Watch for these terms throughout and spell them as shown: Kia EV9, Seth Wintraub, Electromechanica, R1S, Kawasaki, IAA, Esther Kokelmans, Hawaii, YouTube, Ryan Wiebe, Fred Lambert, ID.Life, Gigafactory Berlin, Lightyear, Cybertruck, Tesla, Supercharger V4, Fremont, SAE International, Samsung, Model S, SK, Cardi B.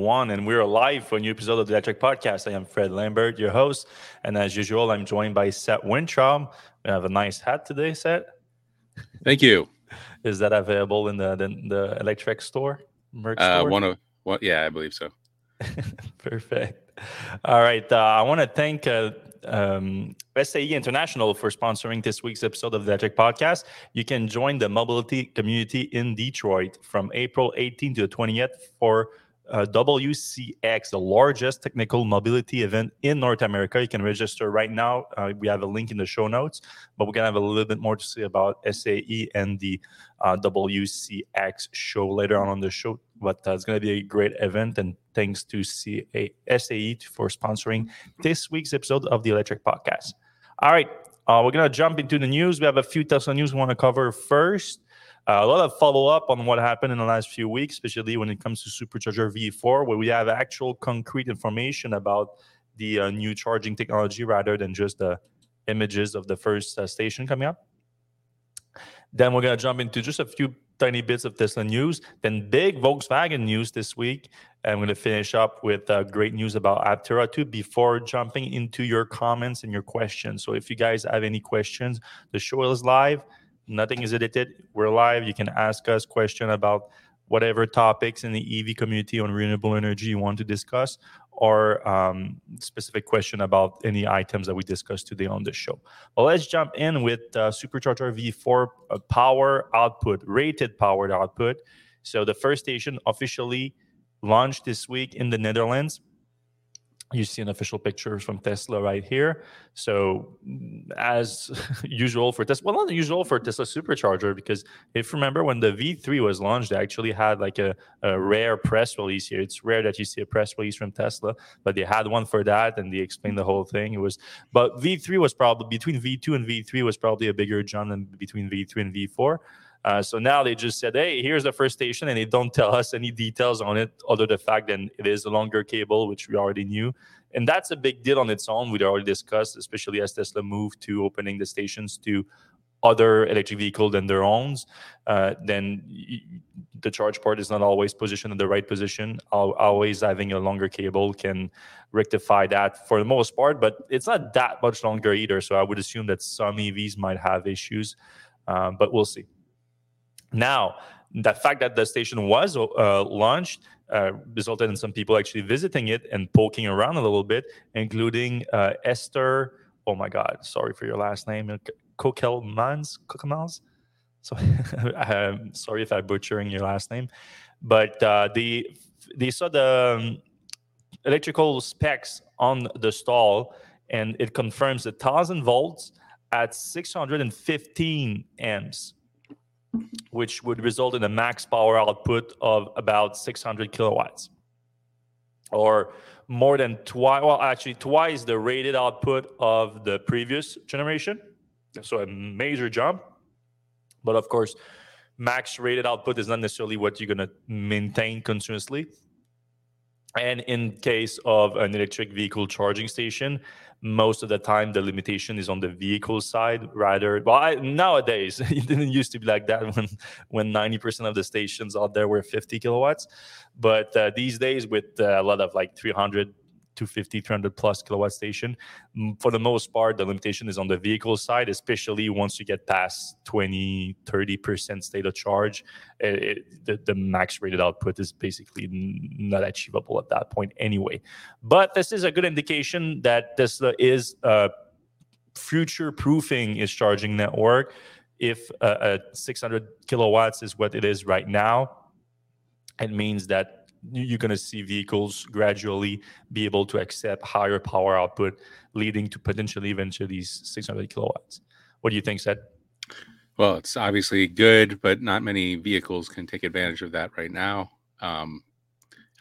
1, and we're live for a new episode of the Electric Podcast. I am Fred Lambert, your host, and as usual, I'm joined by Seth Wintraub. We have a nice hat today, Seth. Thank you. Is that available in the electric store? Merch store? Yeah, I believe so. Perfect. All right. I want to thank SAE International for sponsoring this week's episode of the Electric Podcast. You can join the mobility community in Detroit from April 18th to the 20th for WCX, the largest technical mobility event in North America. You can register right now. We have a link in the show notes, but we're going to have a little bit more to say about SAE and the WCX show later on the show. But it's going to be a great event, and thanks to SAE for sponsoring this week's episode of the Electric Podcast. All right, we're going to jump into the news. We have a few Tesla news we want to cover first. A lot of follow-up on what happened in the last few weeks, especially when it comes to Supercharger V4, where we have actual concrete information about the new charging technology rather than just the images of the first station coming up. Then we're going to jump into just a few tiny bits of Tesla news, then big Volkswagen news this week. And I'm going to finish up with great news about Aptera too, before jumping into your comments and your questions. So if you guys have any questions, the show is live. Nothing is edited. We're live. You can ask us questions about whatever topics in the EV community on renewable energy you want to discuss, or specific question about any items that we discussed today on the show. Well, let's jump in with Supercharger V4 power output, rated powered output. So the first station officially launched this week in the Netherlands. You see an official picture from Tesla right here. So as usual for Tesla, well, not usual for Tesla Supercharger, because if you remember when the V3 was launched, they actually had like a rare press release here. It's rare that you see a press release from Tesla, but they had one for that and they explained the whole thing. But V3 was probably, between V2 and V3 was probably a bigger jump than between V3 and V4. So now they just said, hey, here's the first station, and they don't tell us any details on it other than the fact that it is a longer cable, which we already knew. And that's a big deal on its own. We'd already discussed, especially as Tesla moved to opening the stations to other electric vehicles than their own. Then the charge port is not always positioned in the right position. Always having a longer cable can rectify that for the most part, but it's not that much longer either. So I would assume that some EVs might have issues, but we'll see. Now, the fact that the station was launched resulted in some people actually visiting it and poking around a little bit, including Esther. Oh my God, sorry for your last name, Kokelmans. So I'm sorry if I'm butchering your last name, but they saw the electrical specs on the stall, and it confirms 1,000 volts at 615 amps. Which would result in a max power output of about 600 kilowatts, or more than twice the rated output of the previous generation. So a major jump. But of course, max rated output is not necessarily what you're going to maintain continuously. And in case of an electric vehicle charging station, most of the time the limitation is on the vehicle side rather. Well, nowadays, it didn't used to be like that when 90% of the stations out there were 50 kilowatts. But these days with a lot of like 300, 250, 300 plus kilowatt station, for the most part, the limitation is on the vehicle side, especially once you get past 20, 30% state of charge. The max rated output is basically not achievable at that point anyway. But this is a good indication that Tesla is future-proofing its charging network if 600 kilowatts is what it is right now. It means that you're going to see vehicles gradually be able to accept higher power output, leading to potentially eventually these 600 kilowatts. What do you think, Seth? Well, it's obviously good, but not many vehicles can take advantage of that right now. And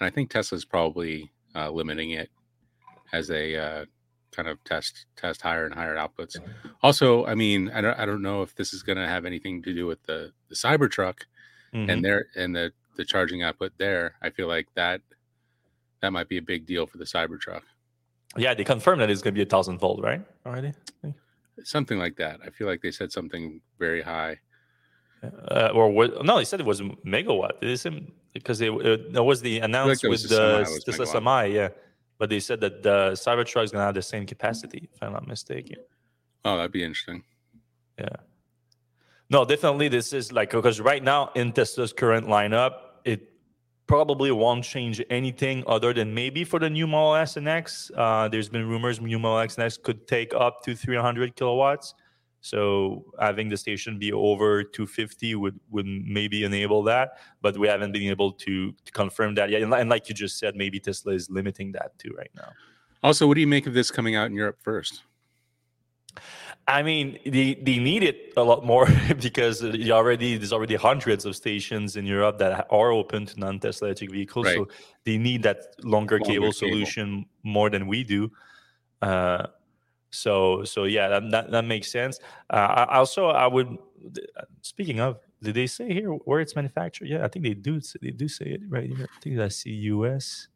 I think Tesla's probably limiting it as they kind of test higher and higher outputs. Also, I mean, I don't know if this is going to have anything to do with the Cybertruck and the charging output there. I feel like that might be a big deal for the Cybertruck. Yeah, they confirmed that it's going to be 1,000 volt, right? Already? Something like that. I feel like they said something very high. They said it was megawatt. It because there was the announcement with the Tesla Semi, yeah. But they said that the Cybertruck is going to have the same capacity, if I'm not mistaken. Oh, that'd be interesting. Yeah. No, definitely this is like, because right now in Tesla's current lineup, it probably won't change anything other than maybe for the new Model S and X. There's been rumors new Model X and X could take up to 300 kilowatts. So having the station be over 250 would maybe enable that, but we haven't been able to confirm that yet. And like you just said, maybe Tesla is limiting that too right now. Also, what do you make of this coming out in Europe first? I mean, they need it a lot more because there's already hundreds of stations in Europe that are open to non-Tesla electric vehicles. Right. So they need that longer cable solution more than we do. So yeah, that makes sense. Speaking of, did they say here where it's manufactured? Yeah, I think they do say it right here. I think I see US.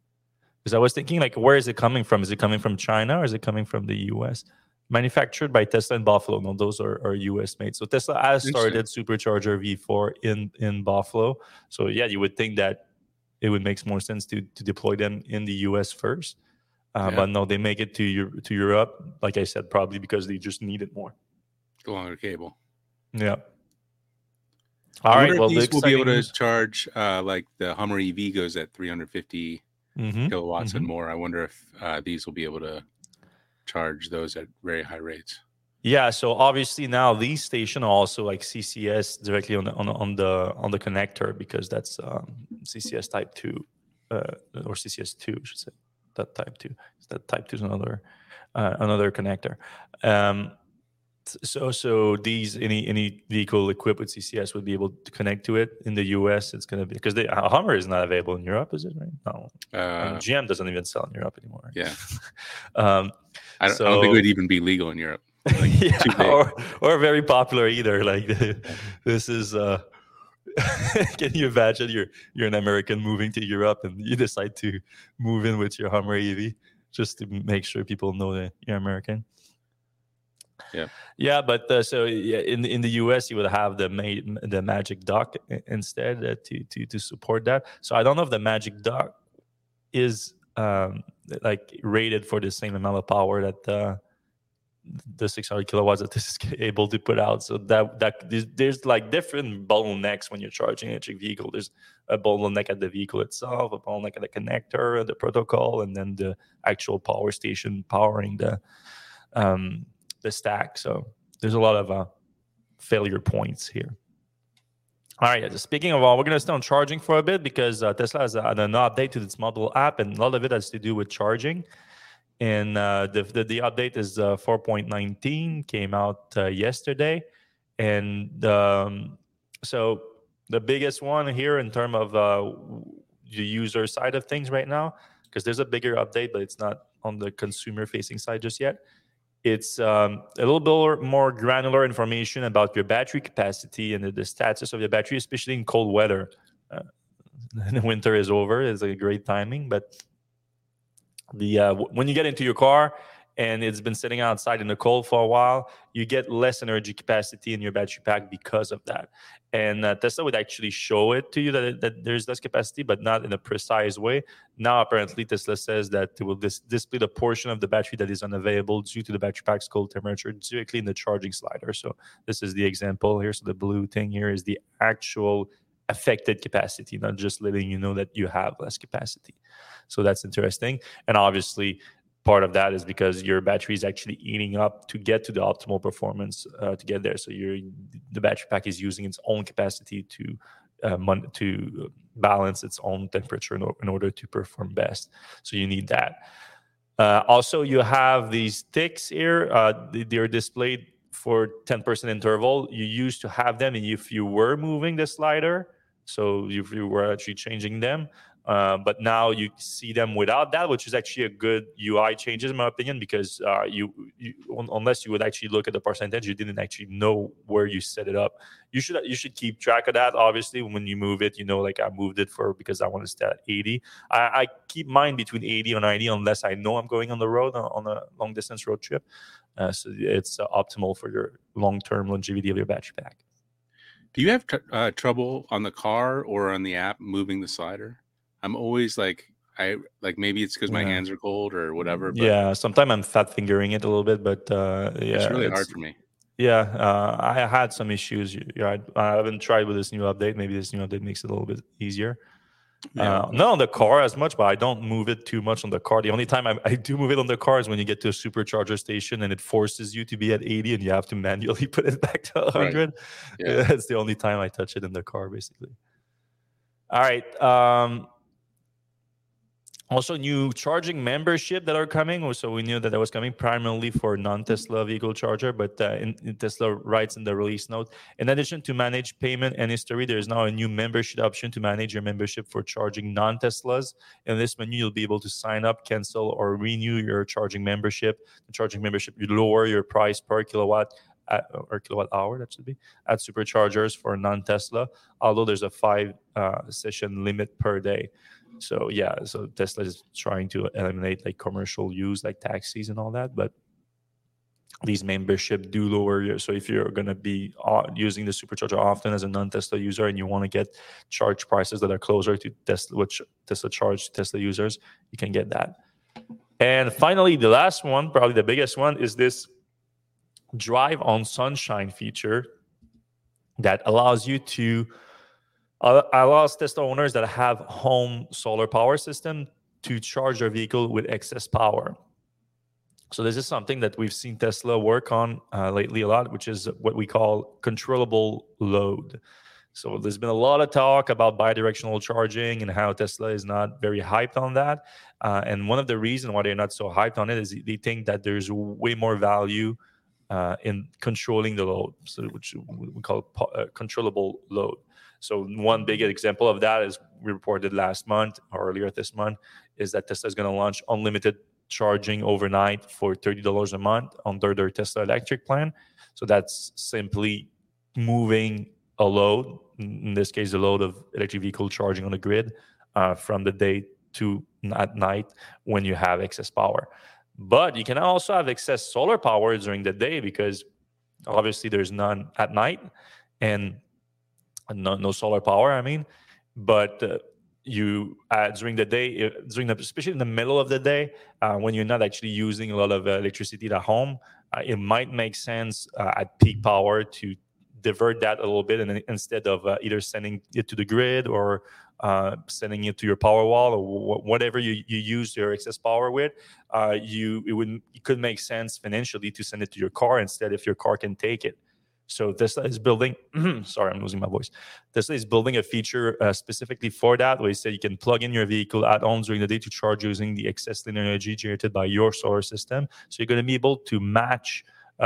Because I was thinking, like, where is it coming from? Is it coming from China or is it coming from the US? Manufactured by Tesla in Buffalo. No, those are US made. So Tesla has started Supercharger V4 in Buffalo. So yeah, you would think that it would make more sense to deploy them in the US first. Yeah. But no, they make it to Europe, like I said, probably because they just need it more. The longer cable. Yeah. All right. Well, these will be able to charge like the Hummer EV goes at 350 kilowatts and more. I wonder if these will be able to charge those at very high rates. Yeah. So obviously now these stations are also like CCS directly on the connector because that's CCS type 2 or CCS 2, I should say. That type 2. That type 2 is another connector. So these any vehicle equipped with CCS would be able to connect to it. In the US, it's going to be because the Hummer is not available in Europe, is it? Right? No, and GM doesn't even sell in Europe anymore. Yeah, I don't think it would even be legal in Europe. Like, yeah, or very popular either. Like this is. Can you imagine you're an American moving to Europe and you decide to move in with your Hummer EV just to make sure people know that you're American? Yeah. Yeah, but in the US you would have the Magic Dock instead to support that. So I don't know if the Magic Dock is like rated for the same amount of power that the 600 kilowatts that this is able to put out. So that there's like different bottlenecks when you're charging an electric vehicle. There's a bottleneck at the vehicle itself, a bottleneck at the connector, the protocol, and then the actual power station powering the stack. So there's a lot of failure points here. All right. Speaking of all, we're going to stay on charging for a bit because Tesla has an update to its mobile app, and a lot of it has to do with charging. And the update is 4.19 came out yesterday, and so the biggest one here in terms of the user side of things right now, because there's a bigger update, but it's not on the consumer facing side just yet. It's a little bit more granular information about your battery capacity and the status of your battery, especially in cold weather. The winter is over; it's a great timing, but. When you get into your car and it's been sitting outside in the cold for a while, you get less energy capacity in your battery pack because of that. And Tesla would actually show it to you that there's less capacity, but not in a precise way. Now, apparently, Tesla says that it will display the portion of the battery that is unavailable due to the battery pack's cold temperature directly in the charging slider. So this is the example here. So the blue thing here is the actual affected capacity, not just letting you know that you have less capacity. So that's interesting. And obviously, part of that is because your battery is actually eating up to get to the optimal performance to get there. So the battery pack is using its own capacity to balance its own temperature in order to perform best. So you need that. Also, you have these ticks here. They are displayed for 10% interval. You used to have them if you were moving the slider, so if you were actually changing them, but now you see them without that, which is actually a good UI change in my opinion, because unless you would actually look at the percentage, you didn't actually know where you set it up. You should keep track of that. Obviously, when you move it, you know, like I moved it because I want to stay at 80. I keep mine between 80 and 90 unless I know I'm going on the road on a long distance road trip. So it's optimal for your long-term longevity of your battery pack. Do you have trouble on the car or on the app moving the slider? I'm always like, maybe it's because my hands are cold or whatever. But yeah, sometimes I'm fat fingering it a little bit, but it's really hard for me. Yeah, I had some issues. Yeah, I haven't tried with this new update. Maybe this new update makes it a little bit easier. Yeah. Not on the car as much, but I don't move it too much on the car. The only time I do move it on the car is when you get to a supercharger station and it forces you to be at 80 and you have to manually put it back to 100. Right. Yeah. That's the only time I touch it in the car, basically. All right. Also, new charging membership that are coming. So we knew that was coming primarily for non-Tesla vehicle charger, but Tesla writes in the release note, in addition to manage payment and history, there is now a new membership option to manage your membership for charging non-Teslas. In this menu, you'll be able to sign up, cancel, or renew your charging membership. The charging membership, you lower your price per kilowatt or kilowatt hour, that should be, at superchargers for non-Tesla, although there's a 5 session limit per day. So yeah, so Tesla is trying to eliminate like commercial use, like taxis and all that. But these membership do lower your. So if you're going to be using the supercharger often as a non-Tesla user and you want to get charge prices that are closer to Tesla, which Tesla charge Tesla users, you can get that. And finally, the last one, probably the biggest one, is this Drive on Sunshine feature that allows you to. Allows Tesla owners that have home solar power system to charge their vehicle with excess power. So this is something that we've seen Tesla work on lately a lot, which is what we call controllable load. So there's been a lot of talk about bidirectional charging and how Tesla is not very hyped on that. And one of the reasons why they're not so hyped on it is they think that there's way more value in controlling the load, so which we call controllable load. So one big example of that is we reported last month or earlier this month is that Tesla is going to launch unlimited charging overnight for $30 a month under their Tesla electric plan. So that's simply moving a load, in this case, a load of electric vehicle charging on the grid from the day to at night when you have excess power. But you can also have excess solar power during the day because obviously there's none at night and no solar power, but you during the day, especially in the middle of the day, when you're not actually using a lot of electricity at home, it might make sense at peak power to divert that a little bit, and instead of either sending it to the grid or sending it to your power wall or whatever you use your excess power with, it could make sense financially to send it to your car instead if your car can take it. So Tesla is building, sorry, I'm losing my voice. Tesla is building a feature specifically for that, where you say you can plug in your vehicle at home during the day to charge using the excess linear energy generated by your solar system. So you're going to be able to match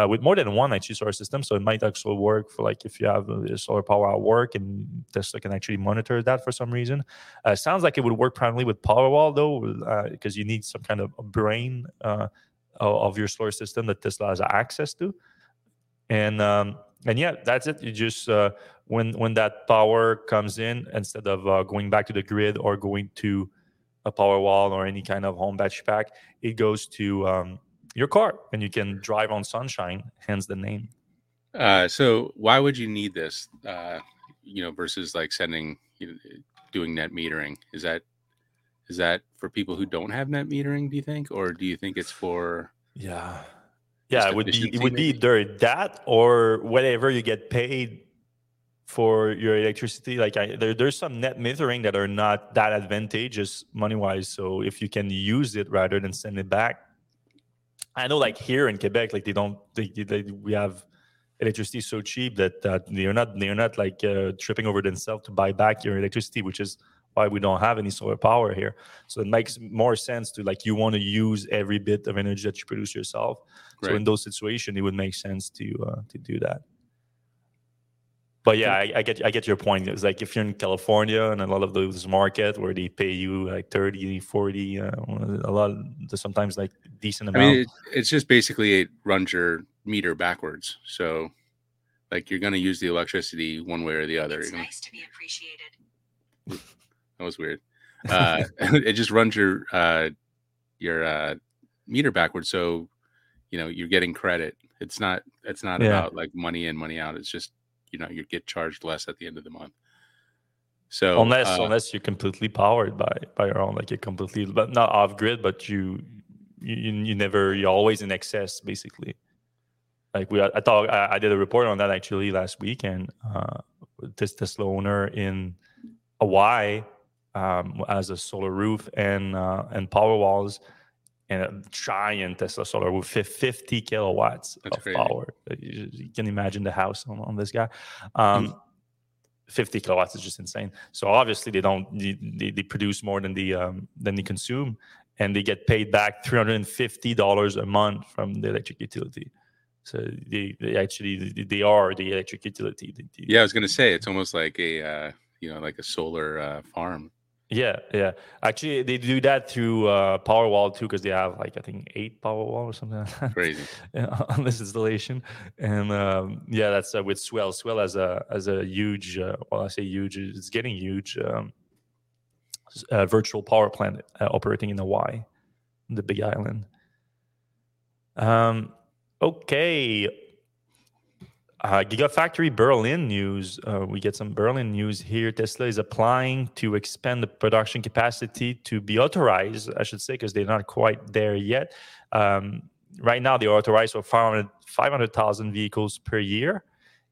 with more than one actually solar system. So it might actually work for like if you have solar power at work and Tesla can actually monitor that for some reason. Sounds like it would work primarily with Powerwall though, because you need some kind of brain of your solar system that Tesla has access to. And yeah, that's it. You just when that power comes in, instead of going back to the grid or going to a power wall or any kind of home battery pack, it goes to your car, and you can drive on sunshine. Hence the name. So why would you need this? Versus like doing net metering. Is that for people who don't have net metering? Do you think, or do you think it's for? Yeah, it would be either that or whatever you get paid for your electricity. There's some net metering that are not that advantageous money-wise. So if you can use it rather than send it back, I know here in Quebec, we have electricity so cheap that they're not tripping over themselves to buy back your electricity, which is why we don't have any solar power here. So it makes more sense to you want to use every bit of energy that you produce yourself. Right. So in those situations, it would make sense to do that. But yeah, I get your point. It's if you're in California and a lot of those markets where they pay you $30, $40, a lot, sometimes decent amount. It's just basically it runs your meter backwards. So you're going to use the electricity one way or the other. It's nice to be appreciated. That was weird. It just runs your meter backwards, so you're getting credit. It's not about money in, money out. It's just you know, you'd get charged less at the end of the month. So unless you're completely powered by your own, like you're completely, but not off grid, but you're always in excess, basically. Like I did a report on that actually last week, and this Tesla owner in Hawaii has a solar roof and power walls, and a giant Tesla solar with 50 kilowatts That's of crazy. Power. You can imagine the house on this guy. 50 kilowatts is just insane. So obviously they produce more than they consume, and they get paid back $350 a month from the electric utility. So they are the electric utility. I was going to say, it's almost like a solar farm. Yeah. Actually, they do that through Powerwall too, because they have like I think 8 Powerwall or something like that. Crazy on this installation, and that's with Swell. Swell has a huge, I say huge, it's getting huge, virtual power plant operating in Hawaii, the Big Island. Okay. Gigafactory Berlin news. We get some Berlin news here. Tesla is applying to expand the production capacity to be authorized, I should say, because they're not quite there yet. Right now, they're authorized for 500,000 vehicles per year,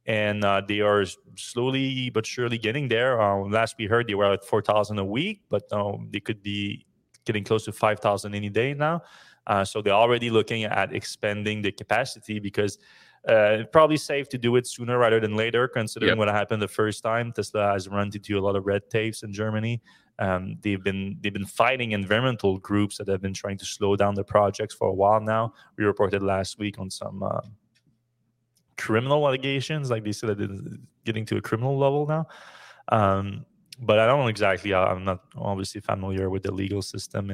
and they are slowly but surely getting there. Last we heard, they were at 4,000 a week, but they could be getting close to 5,000 any day now. So they're already looking at expanding the capacity because it's probably safe to do it sooner rather than later, considering what happened the first time. Tesla has run into a lot of red tapes in Germany. They've been fighting environmental groups that have been trying to slow down the projects for a while now. We reported last week on some criminal allegations, like they said that it's getting to a criminal level now. But I don't know exactly. I'm not obviously familiar with the legal system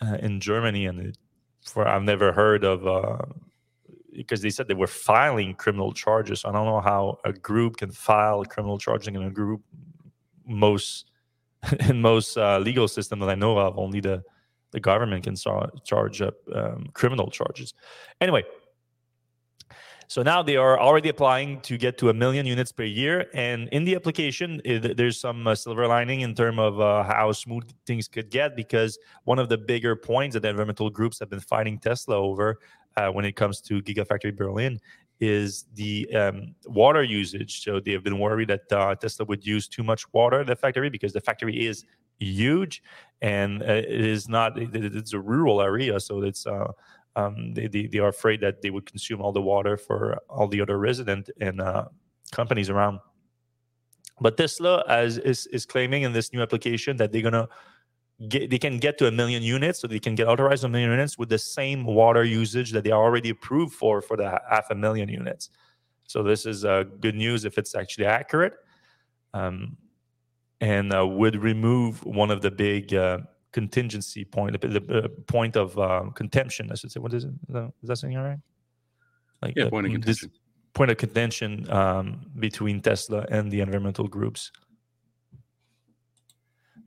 in Germany, I've never heard of. Because they said they were filing criminal charges. I don't know how a group can file criminal charges in a group. In most legal system that I know of, only the government can charge up criminal charges. Anyway, so now they are already applying to get to 1 million units per year. And in the application, there's some silver lining in terms of how smooth things could get, because one of the bigger points that the environmental groups have been fighting Tesla over when it comes to Gigafactory Berlin is the water usage. So they have been worried that Tesla would use too much water at the factory, because the factory is huge and it's a rural area. So it's they are afraid that they would consume all the water for all the other resident and companies around. But Tesla is claiming in this new application that they're gonna. They can get to 1 million units, so they can get authorized 1 million units with the same water usage that they are already approved for the 500,000 units. So this is good news if it's actually accurate, and would remove one of the big contingency point, the point of contention, I should say. What is it? Is that saying all right? Point of contention. Point of contention between Tesla and the environmental groups.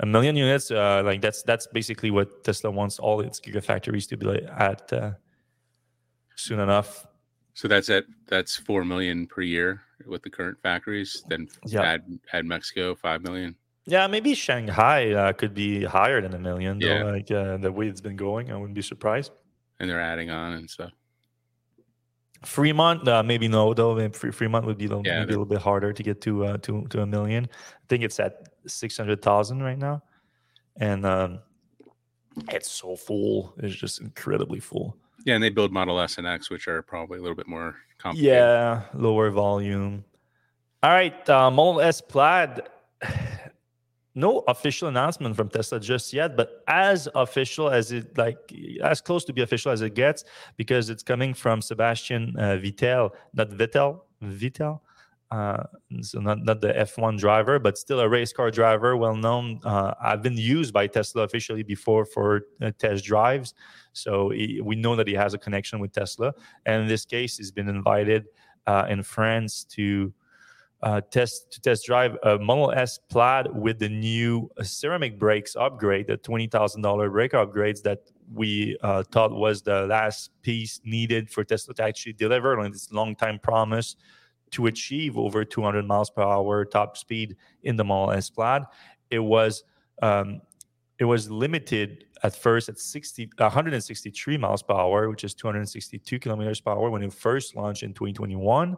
1 million units, like that's basically what Tesla wants all its gigafactories to be at soon enough. So that's 4 million per year with the current factories. Then add Mexico, 5 million. Yeah, maybe Shanghai could be higher than 1 million. Yeah. Though, like the way it's been going, I wouldn't be surprised. And they're adding on and stuff. Fremont, maybe no though. Fremont would be maybe a little bit harder to get to 1 million. I think it's at 600,000 right now, and it's so full. It's just incredibly full. Yeah, and they build Model S and X, which are probably a little bit more complicated. Yeah, lower volume. All right, Model S Plaid. No official announcement from Tesla just yet, but as close to be official as it gets, because it's coming from Sebastian Vettel, not Vettel. So not the F1 driver, but still a race car driver, well known. I've been used by Tesla officially before for test drives, so we know that he has a connection with Tesla. And in this case, he's been invited in France to test drive a Model S Plaid with the new ceramic brakes upgrade, the $20,000 brake upgrades that we thought was the last piece needed for Tesla to actually deliver on its long time promise to achieve over 200 miles per hour top speed in the Model S Plaid. It was limited at first at 163 miles per hour, which is 262 kilometers per hour when it first launched in 2021.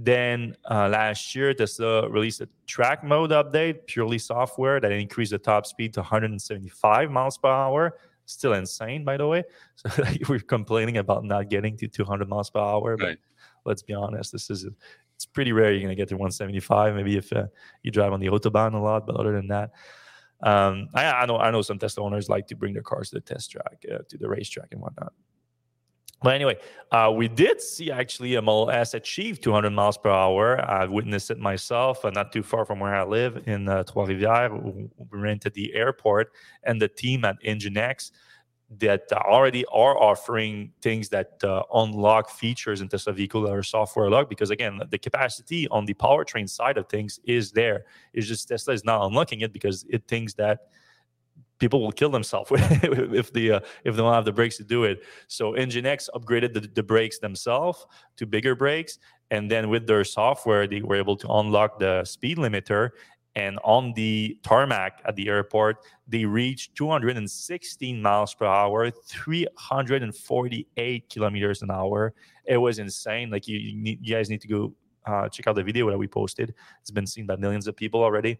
Then last year, Tesla released a track mode update, purely software, that increased the top speed to 175 miles per hour. Still insane, by the way. So we're complaining about not getting to 200 miles per hour. But right. Let's be honest, it's pretty rare you're going to get to 175, maybe if you drive on the Autobahn a lot. But other than that, I know some Tesla owners like to bring their cars to the test track, to the racetrack and whatnot. But anyway, we did see actually a Model S achieve 200 miles per hour. I've witnessed it myself, not too far from where I live in Trois-Rivières. We rented the airport, and the team at NGINX that already are offering things that unlock features in Tesla vehicle that are software locked, because again, the capacity on the powertrain side of things is there. It's just Tesla is not unlocking it because it thinks that people will kill themselves if they don't have the brakes to do it. So NGINX upgraded the brakes themselves to bigger brakes, and then with their software, they were able to unlock the speed limiter. And on the tarmac at the airport, they reached 216 miles per hour, 348 kilometers an hour. It was insane. Like you guys need to go check out the video that we posted. It's been seen by millions of people already.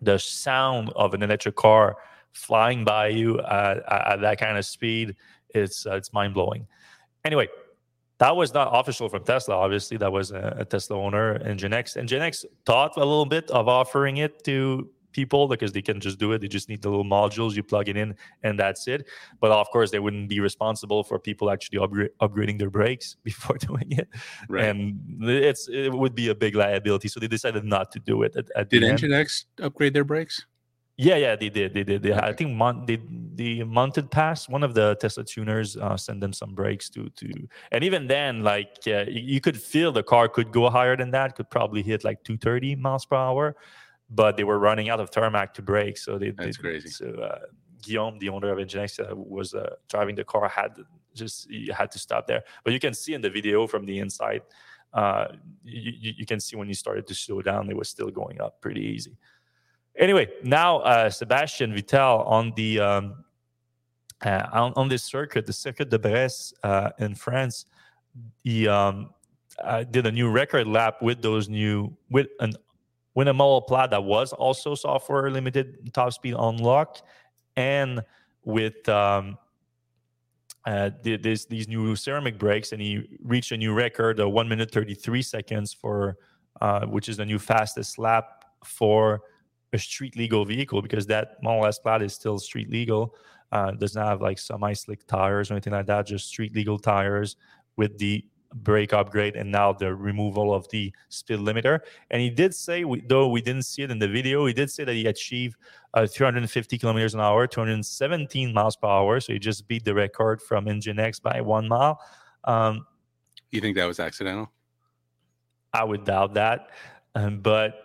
The sound of an electric car flying by you at that kind of speed, it's mind-blowing. Anyway, that was not official from Tesla, obviously. That was a Tesla owner, NGINX. NGINX thought a little bit of offering it to people because they can just do it. They just need the little modules. You plug it in, and that's it. But, of course, they wouldn't be responsible for people actually upgrading their brakes before doing it. Right. And it would be a big liability. So they decided not to do it. Did NGINX upgrade their brakes? Yeah, they did. They, okay. I think the mounted pass, one of the Tesla tuners sent them some brakes to, and even then, like you could feel the car could go higher than that, could probably hit like 230 miles per hour, but they were running out of tarmac to brake, so that's crazy. So Guillaume, the owner of NGINX, was driving the car, had to stop there. But you can see in the video from the inside, you can see when you started to slow down, it was still going up pretty easy. Anyway, now Sebastian Vettel on this circuit, the Circuit de Bresse in France, he did a new record lap with a Model Plaid that was also software limited, top speed unlocked, and with these new ceramic brakes, and he reached a new record, 1:33 for which is the new fastest lap for a street legal vehicle, because that Model S Plaid is still street legal. Does not have like semi-slick tires or anything like that, just street legal tires with the brake upgrade and now the removal of the speed limiter. And he did say, though we didn't see it in the video, he did say that he achieved 350 kilometers an hour, 217 miles per hour. So he just beat the record from NGINX by 1 mile. You think that was accidental? I would doubt that. But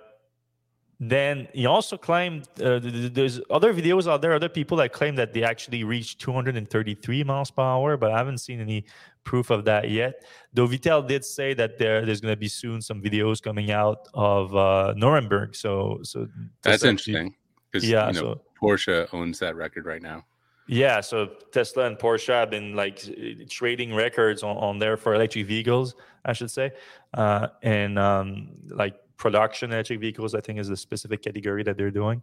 then he also claimed there's other videos out there, other people that claim that they actually reached 233 miles per hour, but I haven't seen any proof of that yet. Though Vettel did say that there's going to be soon some videos coming out of Nuremberg. So that's interesting because Porsche owns that record right now. Yeah, so Tesla and Porsche have been like trading records on there for electric vehicles, I should say, and like. Production electric vehicles, I think, is the specific category that they're doing.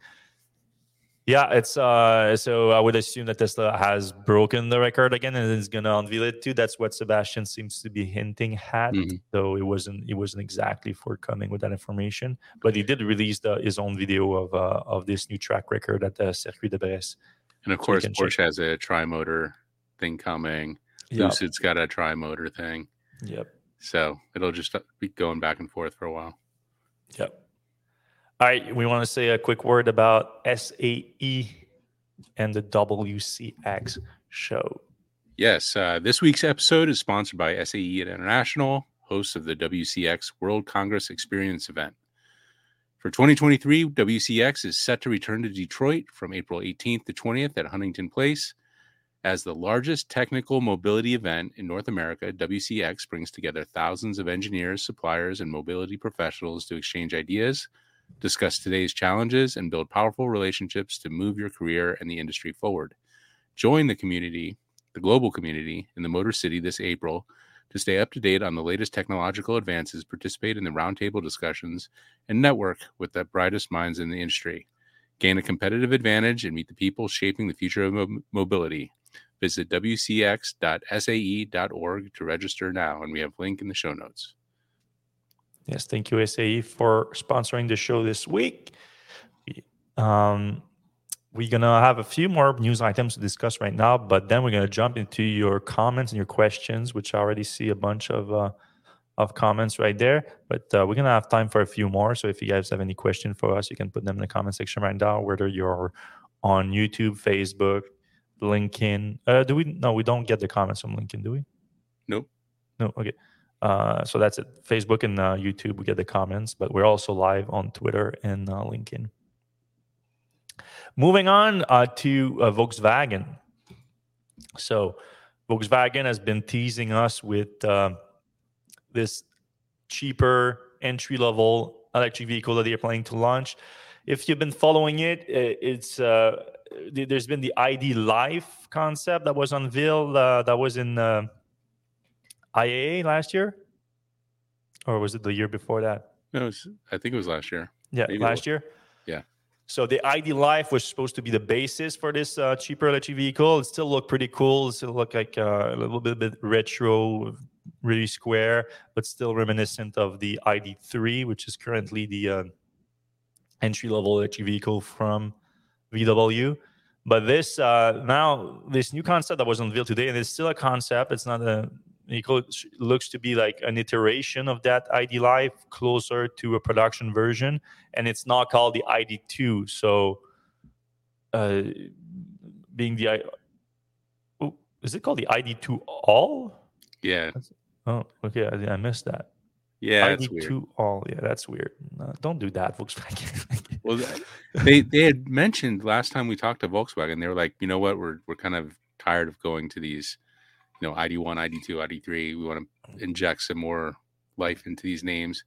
Yeah, it's so I would assume that Tesla has broken the record again and is going to unveil it too. That's what Sebastian seems to be hinting at, though it wasn't exactly forthcoming with that information. But he did release his own video of this new track record at the Circuit de Bresse. And of course, Porsche has a tri-motor thing coming. Yep. Lucid's got a tri-motor thing. Yep. So it'll just be going back and forth for a while. Yep. All right. We want to say a quick word about SAE and the WCX show. Yes. This week's episode is sponsored by SAE International, hosts of the WCX World Congress Experience event. For 2023, WCX is set to return to Detroit from April 18th to 20th at Huntington Place. As the largest technical mobility event in North America, WCX brings together thousands of engineers, suppliers, and mobility professionals to exchange ideas, discuss today's challenges, and build powerful relationships to move your career and the industry forward. Join the community, the global community, in the Motor City this April to stay up to date on the latest technological advances, participate in the roundtable discussions, and network with the brightest minds in the industry. Gain a competitive advantage and meet the people shaping the future of mobility. Visit wcx.sae.org to register now, and we have a link in the show notes. Yes, thank you, SAE, for sponsoring the show this week. We're going to have a few more news items to discuss right now, but then we're going to jump into your comments and your questions, which I already see a bunch of comments right there. But we're going to have time for a few more. So if you guys have any questions for us, you can put them in the comment section right now, whether you're on YouTube, Facebook, LinkedIn. We don't get the comments from LinkedIn, do we? Nope. No, okay. So that's it. Facebook and YouTube, we get the comments, but we're also live on Twitter and LinkedIn. Moving on to Volkswagen. So Volkswagen has been teasing us with this cheaper entry-level electric vehicle that they're planning to launch. If you've been following it, it's... there's been the ID.Life concept that was unveiled that was in IAA last year, or was it the year before that? No, I think it was last year. Yeah, maybe last year. Yeah. So the ID.Life was supposed to be the basis for this cheaper electric vehicle. It still looked pretty cool. It still looked like a little bit retro, really square, but still reminiscent of the ID.3, which is currently the entry-level electric vehicle from VW. But this now this new concept that was unveiled today, and it's still a concept, it's not a vehicle, it looks to be like an iteration of that ID.Life, closer to a production version, and it's now called the ID.2. So being the is it called the ID.2 all? Yeah. Oh, okay. I missed that. Yeah, that's weird. Yeah, that's weird. No, don't do that, Volkswagen. Well, they had mentioned last time we talked to Volkswagen, they were like, you know what, we're kind of tired of going to these, you know, ID1, ID2, ID3. We want to inject some more life into these names.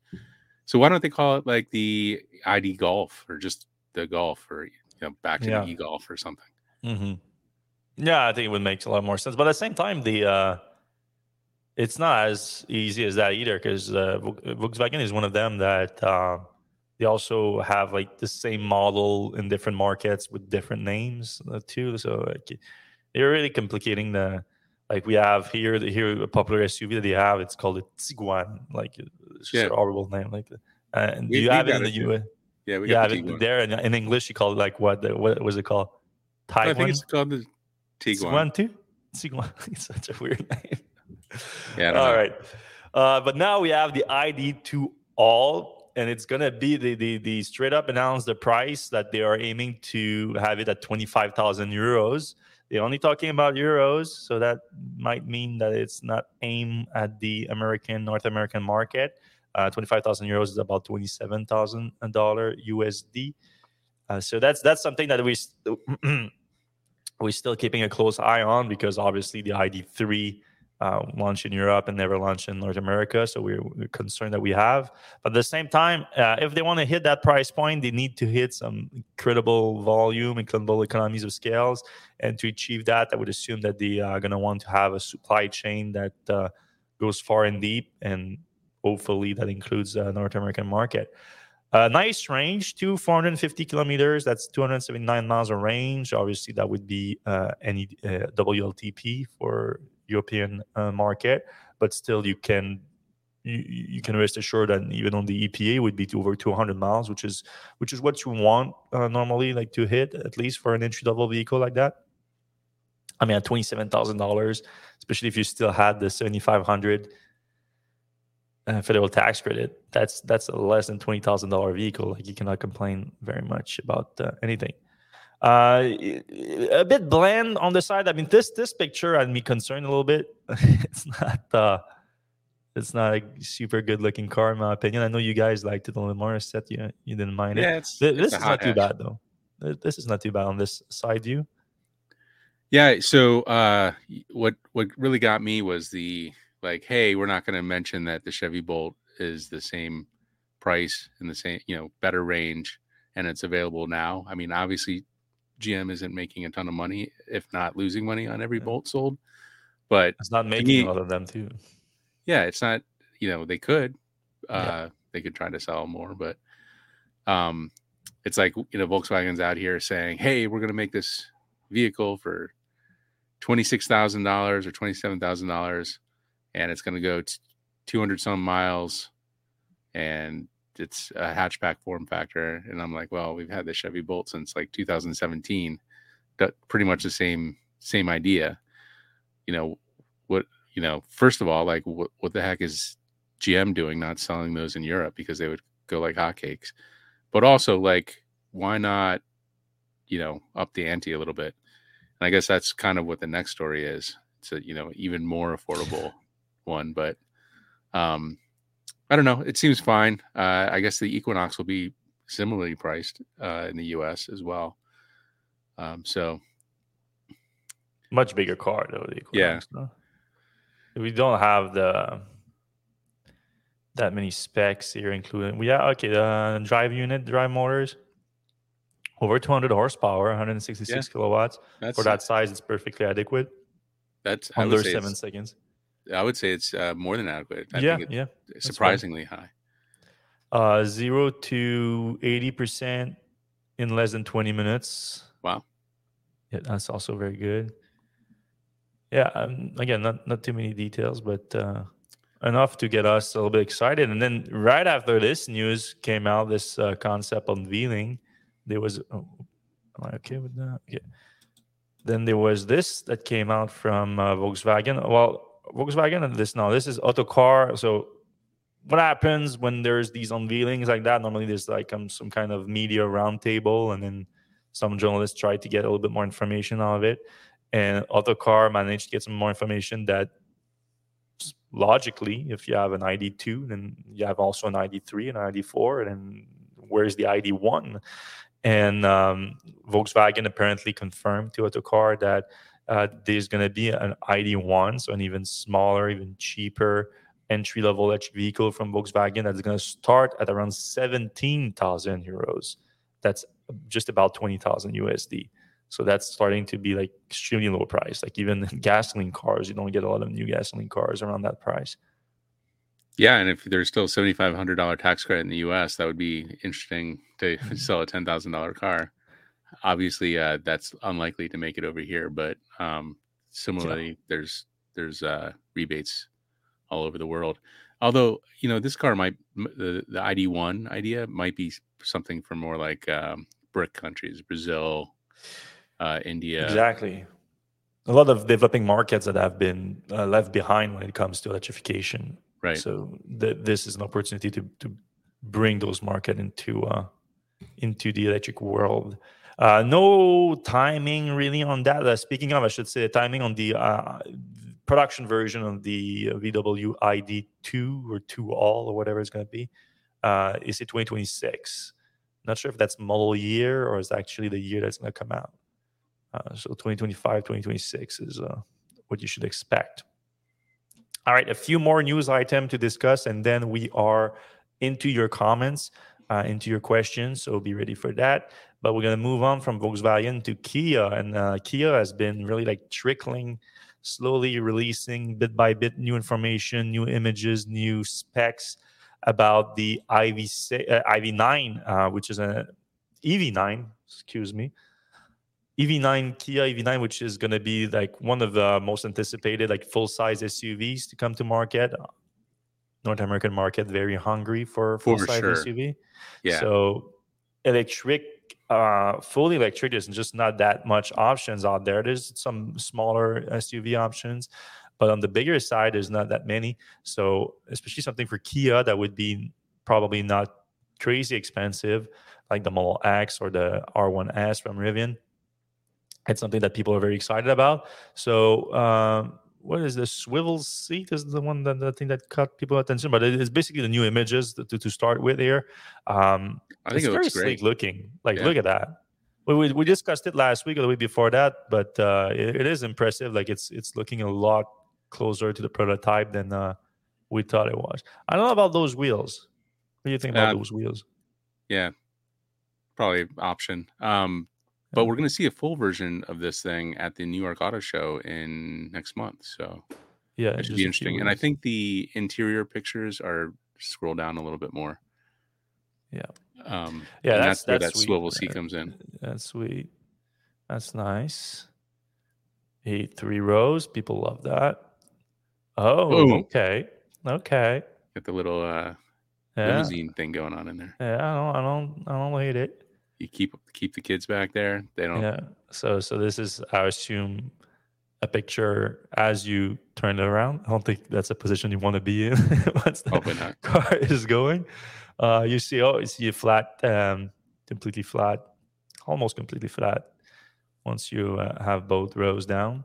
So why don't they call it like the ID Golf, or just the Golf, or back to the e-Golf or something? Mm-hmm. Yeah, I think it would make a lot more sense. But at the same time, it's not as easy as that either, because Volkswagen is one of them that they also have like the same model in different markets with different names too. So like, they're really complicating the, like we have here a popular SUV that they have. It's called a Tiguan. Like it's just an horrible name. Like, and you have it in the US. Yeah, we got it there. And in English, you call it like what was it called? Taiwan? I think it's called the Tiguan. Tiguan too. Tiguan. It's such a weird name. Yeah. All right. But now we have the ID.2 all, and it's going to be the straight up announce the price that they are aiming to have it at 25,000 euros. They're only talking about euros, so that might mean that it's not aimed at the North American market. 25,000 euros is about $27,000 USD. So that's something that we're still keeping a close eye on, because obviously the ID.3 launch in Europe and never launched in North America, so we're concerned that we have. But at the same time, if they want to hit that price point, they need to hit some credible volume and credible economies of scales. And to achieve that, I would assume that they are going to want to have a supply chain that goes far and deep, and hopefully that includes the North American market. Nice range to 450 kilometers. That's 279 miles of range. Obviously, that would be any WLTP for European market, but still you can rest assured that even on the EPA would be to over 200 miles, which is what you want normally, like to hit at least for an entry-level vehicle like that. I mean, at $27,000, especially if you still had the $7,500 federal tax credit, that's a less than $20,000 vehicle. Like, you cannot complain very much about anything. A bit bland on the side. I mean, this picture had me concerned a little bit. It's not a super good looking car, in my opinion. I know you guys liked it a little more. Seth, you didn't mind it. This is not too bad though. This is not too bad on this side view. Yeah. So what really got me was the, like, hey, we're not going to mention that the Chevy Bolt is the same price and the same, you know, better range, and it's available now. I mean, obviously GM isn't making a ton of money, if not losing money on every Bolt sold, but it's not making a lot of them too. Yeah. It's not, you know, they could, they could try to sell more, but it's like, you know, Volkswagen's out here saying, hey, we're going to make this vehicle for $26,000 or $27,000, and it's going to go 200 some miles, and it's a hatchback form factor. And I'm like, well, we've had the Chevy Bolt since like 2017, pretty much the same idea. You know what, you know, first of all, like what the heck is GM doing not selling those in Europe, because they would go like hotcakes? But also, like, why not, you know, up the ante a little bit? And I guess that's kind of what the next story is. It's a, you know, even more affordable one, but I don't know. It seems fine. I guess the Equinox will be similarly priced in the U.S. as well. So much bigger car though, the Equinox. Yeah. No? We don't have that many specs here included. We are okay. The drive motors, over 200 horsepower, 166 kilowatts. For that size, it's perfectly adequate. That's under 7 seconds. I would say it's more than adequate. I think it's surprisingly high. 0 to 80% in less than 20 minutes. Wow. Yeah, that's also very good. Yeah, again, not too many details, but enough to get us a little bit excited. And then right after this news came out, this concept unveiling, there was... Oh, am I okay with that? Okay. Then there was this that came out from Volkswagen. Well... Volkswagen and this is Autocar. So what happens when there's these unveilings like that? Normally there's like some kind of media roundtable, and then some journalists try to get a little bit more information out of it. And Autocar managed to get some more information that logically, if you have an ID.2, then you have also an ID.3 and an ID.4, and then where's the ID.1? And Volkswagen apparently confirmed to Autocar that there's going to be an ID.1, so an even smaller, even cheaper entry-level electric vehicle from Volkswagen that's going to start at around 17,000 euros. That's just about 20,000 USD. So that's starting to be like extremely low price. Like even gasoline cars, you don't get a lot of new gasoline cars around that price. Yeah, and if there's still $7,500 tax credit in the U.S., that would be interesting to sell a $10,000 car. Obviously, that's unlikely to make it over here, but similarly, there's rebates all over the world. Although, you know, this car might, the ID.1 idea might be something for more like BRIC countries, Brazil, India. Exactly. A lot of developing markets that have been left behind when it comes to electrification. Right. So this is an opportunity to bring those markets into the electric world. No timing really on that. Speaking of, I should say, timing on the production version of the VW ID.2 or 2-all or whatever it's going to be. Is it 2026? Not sure if that's model year or is actually the year that's going to come out. So 2025, 2026 is what you should expect. All right, a few more news items to discuss, and then we are into your comments, into your questions. So be ready for that. But we're going to move on from Volkswagen to Kia. And Kia has been really like trickling, slowly releasing bit by bit new information, new images, new specs about the IV9, which is an EV9, Kia EV9, which is going to be like one of the most anticipated like full-size SUVs to come to market. North American market, very hungry for full-size SUV. Yeah. So fully electric, there's just not that much options out there. There's some smaller SUV options, but on the bigger side, there's not that many. So especially something for Kia that would be probably not crazy expensive, like the Model X or the R1S from Rivian. It's something that people are very excited about. So what is the swivel seat? Is the one that the thing that caught people's attention, but it's basically the new images to start with here. I think it's very sleek looking. Like, look at that. We discussed it last week or the week before that, but it is impressive. Like it's looking a lot closer to the prototype than we thought it was. I don't know about those wheels. What do you think about those wheels? Yeah, probably option. But we're going to see a full version of this thing at the New York Auto Show in next month. So yeah, it should be interesting. And I think the interior pictures are scroll down a little bit more. Yeah. Yeah, that's where that sweet. Swivel C comes in. That's sweet. That's nice. 8-3 rows. People love that. Oh, boom. Okay. Got the little limousine thing going on in there. Yeah, I don't hate it. You keep the kids back there. They don't. Yeah. So this is, I assume, a picture as you turn it around. I don't think that's a position you want to be in once the car is going. You see a flat, completely flat, almost completely flat. Once you have both rows down,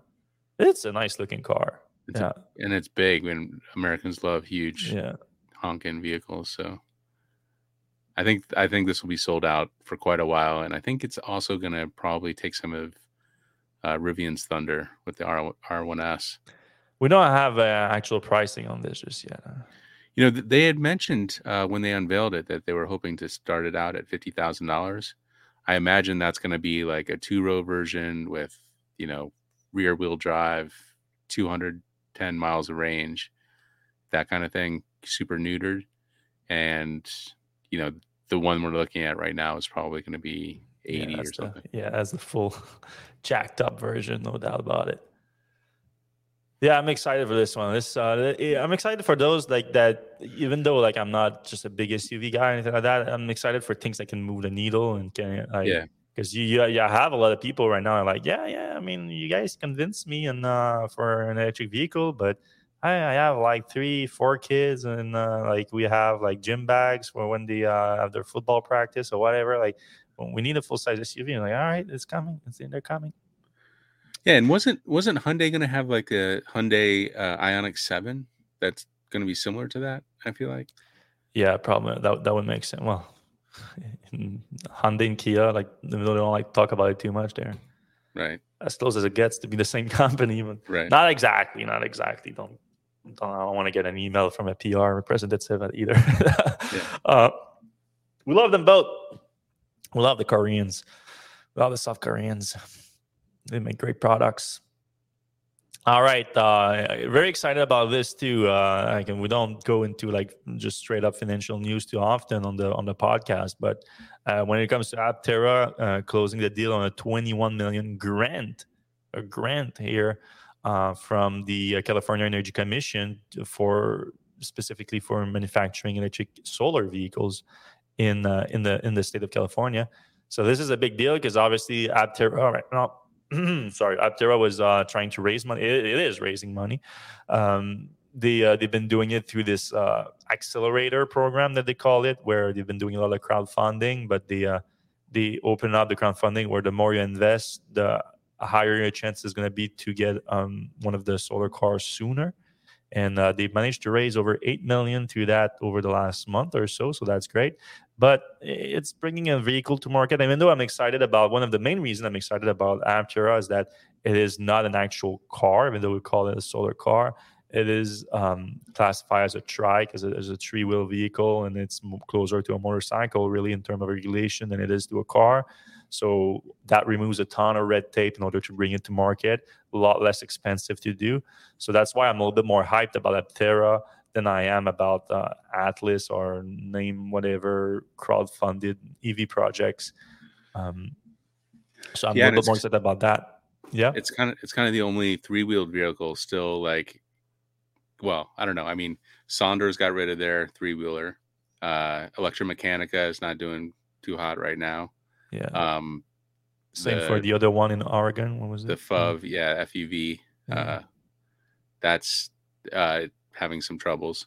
it's a nice looking car. And it's big. And Americans love huge, honking vehicles. So I think this will be sold out for quite a while. And I think it's also going to probably take some of Rivian's thunder with the R1S. We don't have actual pricing on this just yet. You know, they had mentioned when they unveiled it that they were hoping to start it out at $50,000. I imagine that's going to be like a 2-row version with, you know, rear wheel drive, 210 miles of range, that kind of thing, super neutered. And, you know, the one we're looking at right now is probably going to be 80 or something. That's the full jacked up version, no doubt about it. Yeah, I'm excited for this one. I'm excited for those like that. Even though like I'm not just a big SUV guy or anything like that, I'm excited for things that can move the needle and can because you have a lot of people right now like I mean, you guys convinced me and for an electric vehicle, but I have like 3-4 kids and like we have like gym bags for when they have their football practice or whatever. Like when we need a full size SUV. And like all right, it's coming. They're coming. Yeah, and wasn't Hyundai going to have like a Hyundai Ioniq 7 that's going to be similar to that? I feel like. Yeah, probably that would make sense. Well, Hyundai and Kia, like they don't like talk about it too much there. Right. As close as it gets to be the same company, but right. Not exactly. I don't want to get an email from a PR representative either. We love them both. We love the Koreans. We love the South Koreans. They make great products. All right. Very excited about this too. We don't go into like just straight up financial news too often on the podcast, but when it comes to Aptera closing the deal on a $21 million grant here from the California Energy Commission specifically for manufacturing electric solar vehicles in the state of California. So this is a big deal because obviously Aptera. All right. No. Sorry, Aptera was trying to raise money. It is raising money. They've been doing it through this accelerator program that they call it, where they've been doing a lot of crowdfunding. But they open up the crowdfunding where the more you invest, the higher your chance is going to be to get one of the solar cars sooner. And they've managed to raise over $8 million through that over the last month or so. So that's great. But it's bringing a vehicle to market. Even though I'm excited about one of the main reasons I'm excited about Aptera is that it is not an actual car, even though we call it a solar car. It is classified as a trike, as a three-wheel vehicle, and it's closer to a motorcycle, really, in terms of regulation than it is to a car. So that removes a ton of red tape in order to bring it to market, a lot less expensive to do. So that's why I'm a little bit more hyped about Aptera than I am about Atlas or name whatever crowdfunded EV projects. So I'm a little bit more excited about that. Yeah, it's kind of the only three-wheeled vehicle still like. Well, I don't know. I mean, Saunders got rid of their three-wheeler. Electromechanica is not doing too hot right now. Yeah. Same for the other one in Oregon. What was it? The FUV, FUV. Yeah. That's having some troubles.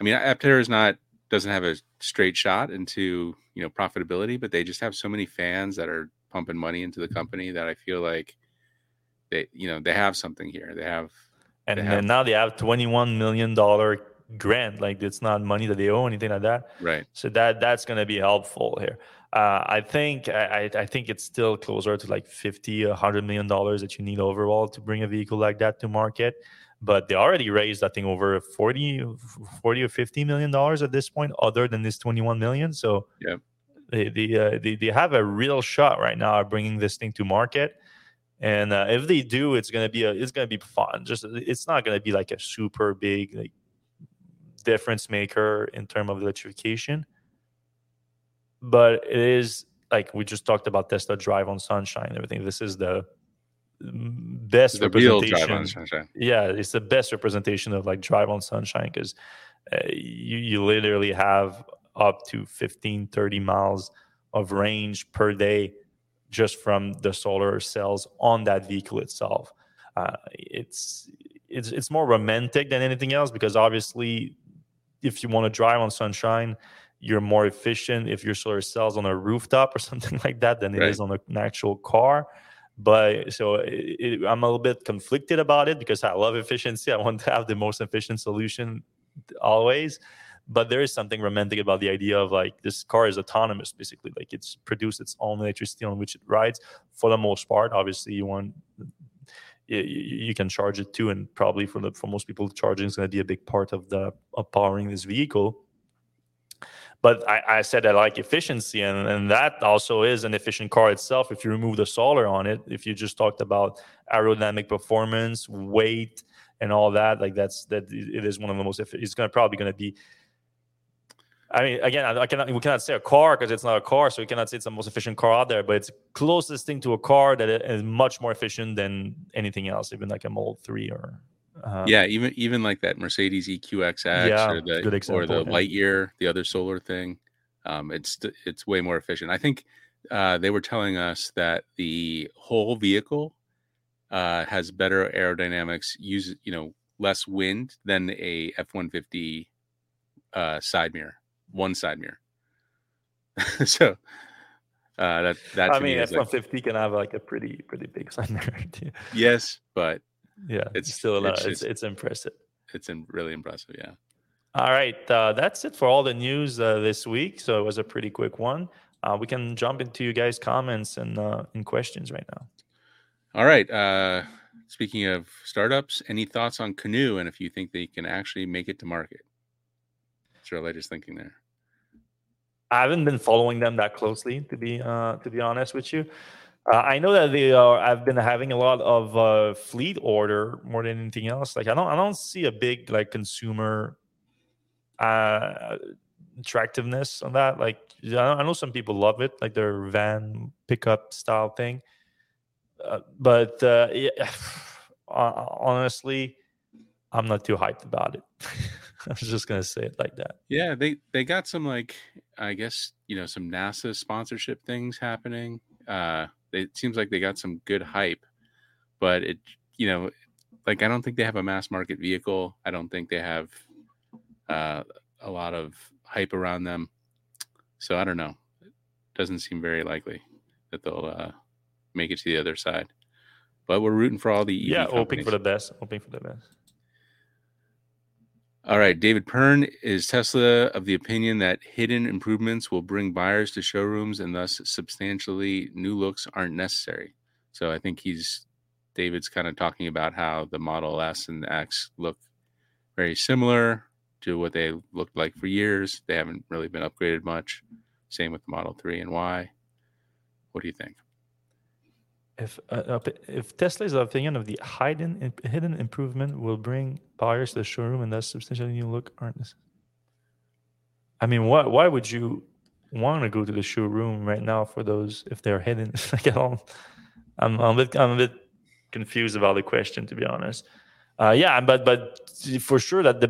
I mean, Aptera doesn't have a straight shot into, you know, profitability, but they just have so many fans that are pumping money into the company that I feel like they have something here. They have. And now they have $21 million grant, like it's not money that they owe, anything like that. Right. So that's going to be helpful here. I think it's still closer to like $50-100 million that you need overall to bring a vehicle like that to market. But they already raised, I think, over $40 or $50 million at this point, other than this $21 million. So yeah, they have a real shot right now at bringing this thing to market. And if they do, it's gonna be fun. Just it's not gonna be like a super big like difference maker in terms of electrification. But it is, like we just talked about Tesla Drive on Sunshine and everything. This is the best representation. Real Drive on Sunshine. Yeah, it's the best representation of like Drive on Sunshine, because you literally have up to 15-30 miles of range per day just from the solar cells on that vehicle itself. It's more romantic than anything else, because obviously if you want to drive on sunshine, you're more efficient if your solar cells on a rooftop or something like that than it is on an actual car. But so I'm a little bit conflicted about it, because I love efficiency. I want to have the most efficient solution always. But there is something romantic about the idea of like this car is autonomous, basically. Like it's produced its own electricity on which it rides for the most part. Obviously, you can charge it too, and probably for most people, charging is going to be a big part of powering this vehicle. But I said I like efficiency, and that also is an efficient car itself if you remove the solar on it. If you just talked about aerodynamic performance, weight, and all that, like that it is one of the most. It's probably going to be. I mean, again, we cannot say a car because it's not a car, so we cannot say it's the most efficient car out there. But it's the closest thing to a car that is much more efficient than anything else, even like a Model 3 or. Even like that Mercedes EQXX or the Lightyear, the other solar thing, it's way more efficient. I think they were telling us that the whole vehicle has better aerodynamics, uses less wind than a F-150 side mirror. So that I mean, F-150 can have like a pretty big side mirror too. Yes, but. Yeah, it's still a lot. It's impressive. It's really impressive, yeah. All right, that's it for all the news this week. So it was a pretty quick one. We can jump into you guys' comments and questions right now. All right. Speaking of startups, any thoughts on Canoo and if you think they can actually make it to market? What's your latest thinking there? I haven't been following them that closely, to be honest with you. I know that I've been having a lot of fleet order more than anything else. Like I don't see a big like consumer attractiveness on that. Like I know some people love it, like their van pickup style thing. But yeah, honestly, I'm not too hyped about it. I was just gonna say it like that. Yeah, they got some like I guess some NASA sponsorship things happening. It seems like they got some good hype, but it, like I don't think they have a mass market vehicle. I don't think they have a lot of hype around them. So I don't know. It doesn't seem very likely that they'll make it to the other side. But we're rooting for all the EV companies. Hoping for the best. All right, David Pern, is Tesla of the opinion that hidden improvements will bring buyers to showrooms and thus substantially new looks aren't necessary? So I think David's kind of talking about how the Model S and X look very similar to what they looked like for years. They haven't really been upgraded much. Same with the Model 3 and Y. What do you think? If Tesla's opinion of the hidden improvement will bring buyers to the showroom and thus substantially new look aren't necessary. I mean, why would you want to go to the showroom right now for those if they're hidden? Like I'm a bit confused about the question, to be honest. But for sure that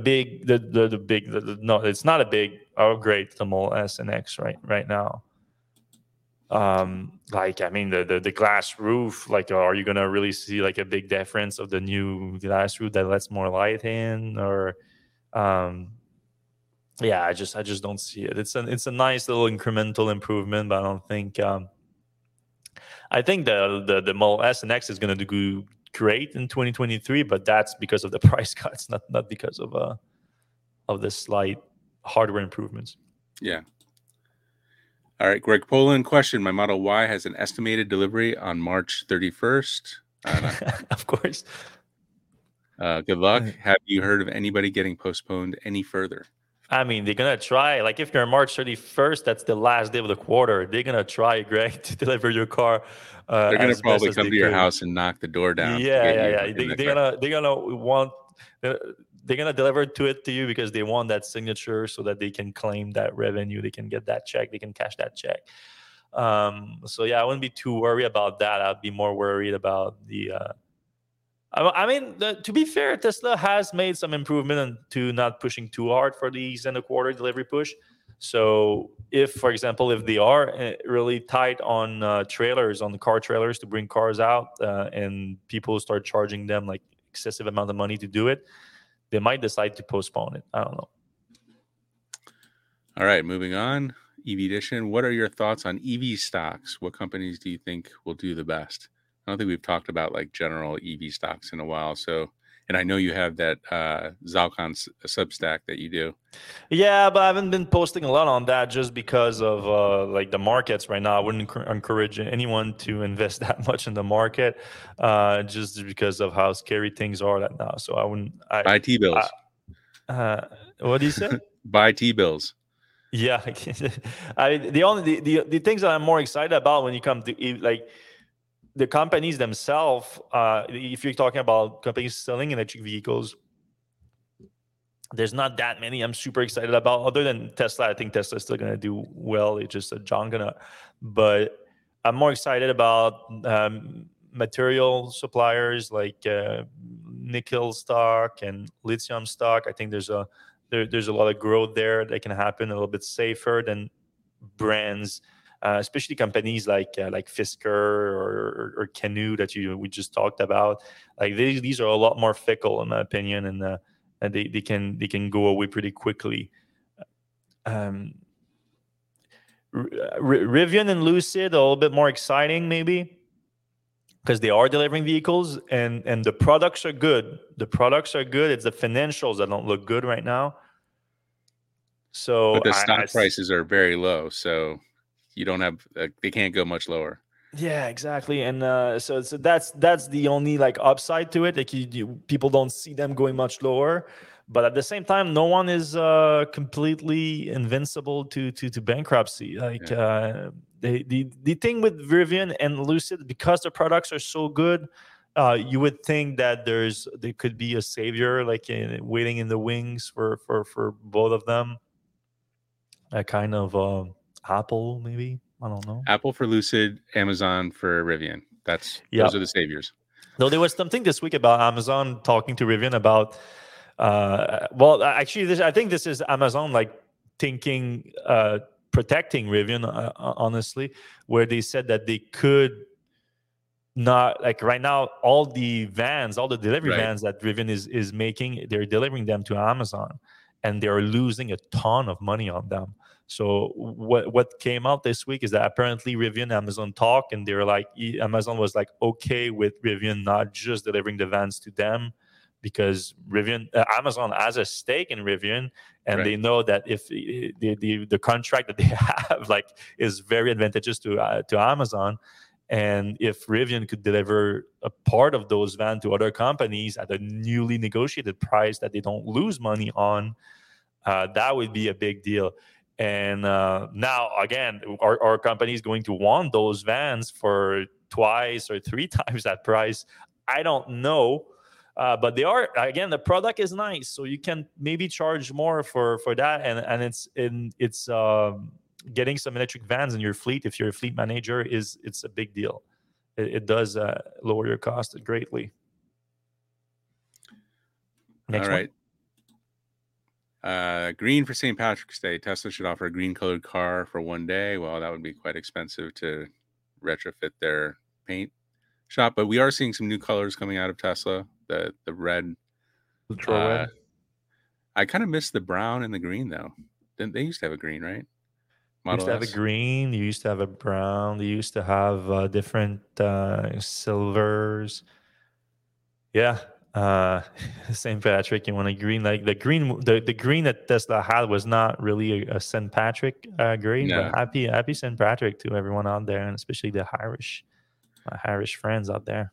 it's not a big upgrade to the Model S and X right now. The glass roof, like, are you gonna really see like a big difference of the new glass roof that lets more light in? Or I just don't see it. It's a nice little incremental improvement, but I don't think I think the Model S and X is gonna do great in 2023, but that's because of the price cuts, not because of of the slight hardware improvements. Yeah. All right, Greg Poland, question. My Model Y has an estimated delivery on March 31st. Of course. Good luck. Have you heard of anybody getting postponed any further? I mean, they're going to try. Like, if they're March 31st, that's the last day of the quarter. They're going to try, Greg, to deliver your car. They're going to probably come to your house and knock the door down. Yeah. They're gonna deliver to you because they want that signature so that they can claim that revenue, they can get that check, they can cash that check. So yeah, I wouldn't be too worried about that. I'd be more worried about the. To be fair, Tesla has made some improvement to not pushing too hard for these end of quarter delivery push. So if, for example, if they are really tight on trailers, on the car trailers to bring cars out, and people start charging them like excessive amount of money to do it, they might decide to postpone it. I don't know. All right, moving on. EV Edition, what are your thoughts on EV stocks? What companies do you think will do the best? I don't think we've talked about like general EV stocks in a while. So, and I know you have that Zalcon Substack that you do. Yeah, but I haven't been posting a lot on that just because of like the markets right now. I wouldn't encourage anyone to invest that much in the market just because of how scary things are right now. So I wouldn't. Buy T-bills. What do you say? Buy T-bills. Yeah. The things that I'm more excited about when you come to like the companies themselves, if you're talking about companies selling electric vehicles, there's not that many I'm super excited about. Other than Tesla, I think Tesla is still going to do well. It's just a juggernaut. But I'm more excited about material suppliers like nickel stock and lithium stock. I think there's a lot of growth there that can happen a little bit safer than brands. Especially companies like Fisker or Canoo that we just talked about, like these are a lot more fickle in my opinion, and they can go away pretty quickly. Rivian and Lucid are a little bit more exciting maybe because they are delivering vehicles and the products are good. It's the financials that don't look good right now. So but the stock prices are very low. So. You don't have they can't go much lower. Yeah, exactly. And so that's the only like upside to it. Like people don't see them going much lower, but at the same time, no one is completely invincible to bankruptcy. Like the thing with Rivian and Lucid, because their products are so good, you would think that there could be a savior like waiting in the wings for both of them. A kind of. Apple, maybe? I don't know. Apple for Lucid, Amazon for Rivian. Those are the saviors. Though there was something this week about Amazon talking to Rivian about, I think this is Amazon like thinking, protecting Rivian, honestly, where they said that they could not, like right now, all the delivery vans that Rivian is making, they're delivering them to Amazon and they're losing a ton of money on them. So what came out this week is that apparently Rivian and Amazon talk, and they're like Amazon was like okay with Rivian not just delivering the vans to them because Amazon has a stake in Rivian, and They know that if the contract that they have like is very advantageous to Amazon, and if Rivian could deliver a part of those vans to other companies at a newly negotiated price that they don't lose money on, that would be a big deal. And now, again, our company is going to want those vans for twice or three times that price. I don't know. But they are, again, the product is nice. So you can maybe charge more for that. And it's getting some electric vans in your fleet, if you're a fleet manager, it's a big deal. It does lower your cost greatly. Next one. All right. Green for St. Patrick's Day. Tesla should offer a green colored car for one day. Well, that would be quite expensive to retrofit their paint shop, but we are seeing some new colors coming out of Tesla. The red, ultra red. I kind of miss the brown and the green though. Didn't they used to have a green, right? Model S. Used to have a green. They used to have a brown. They used to have different silvers. Yeah. St. Patrick, you want a green, like the green that Tesla had was not really a St. Patrick green, no. But happy St. Patrick to everyone out there, and especially the Irish, my Irish friends out there.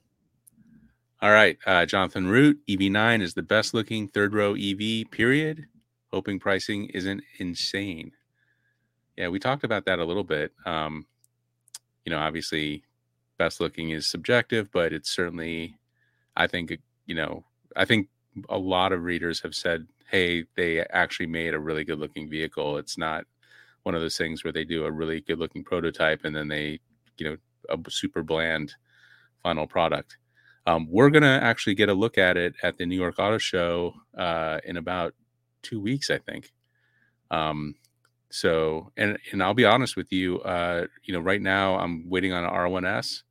All right, Jonathan Root, EV9 is the best looking third row EV, period. Hoping pricing isn't insane. Yeah, we talked about that a little bit. You know, obviously, best looking is subjective, but it's certainly, I think, you know, I think a lot of readers have said, hey, they actually made a really good looking vehicle. It's not one of those things where they do a really good looking prototype and then they, you know, a super bland final product. We're going to actually get a look at it at the New York Auto Show in about 2 weeks, I think. So, and I'll be honest with you, you know, right now I'm waiting on an R1S.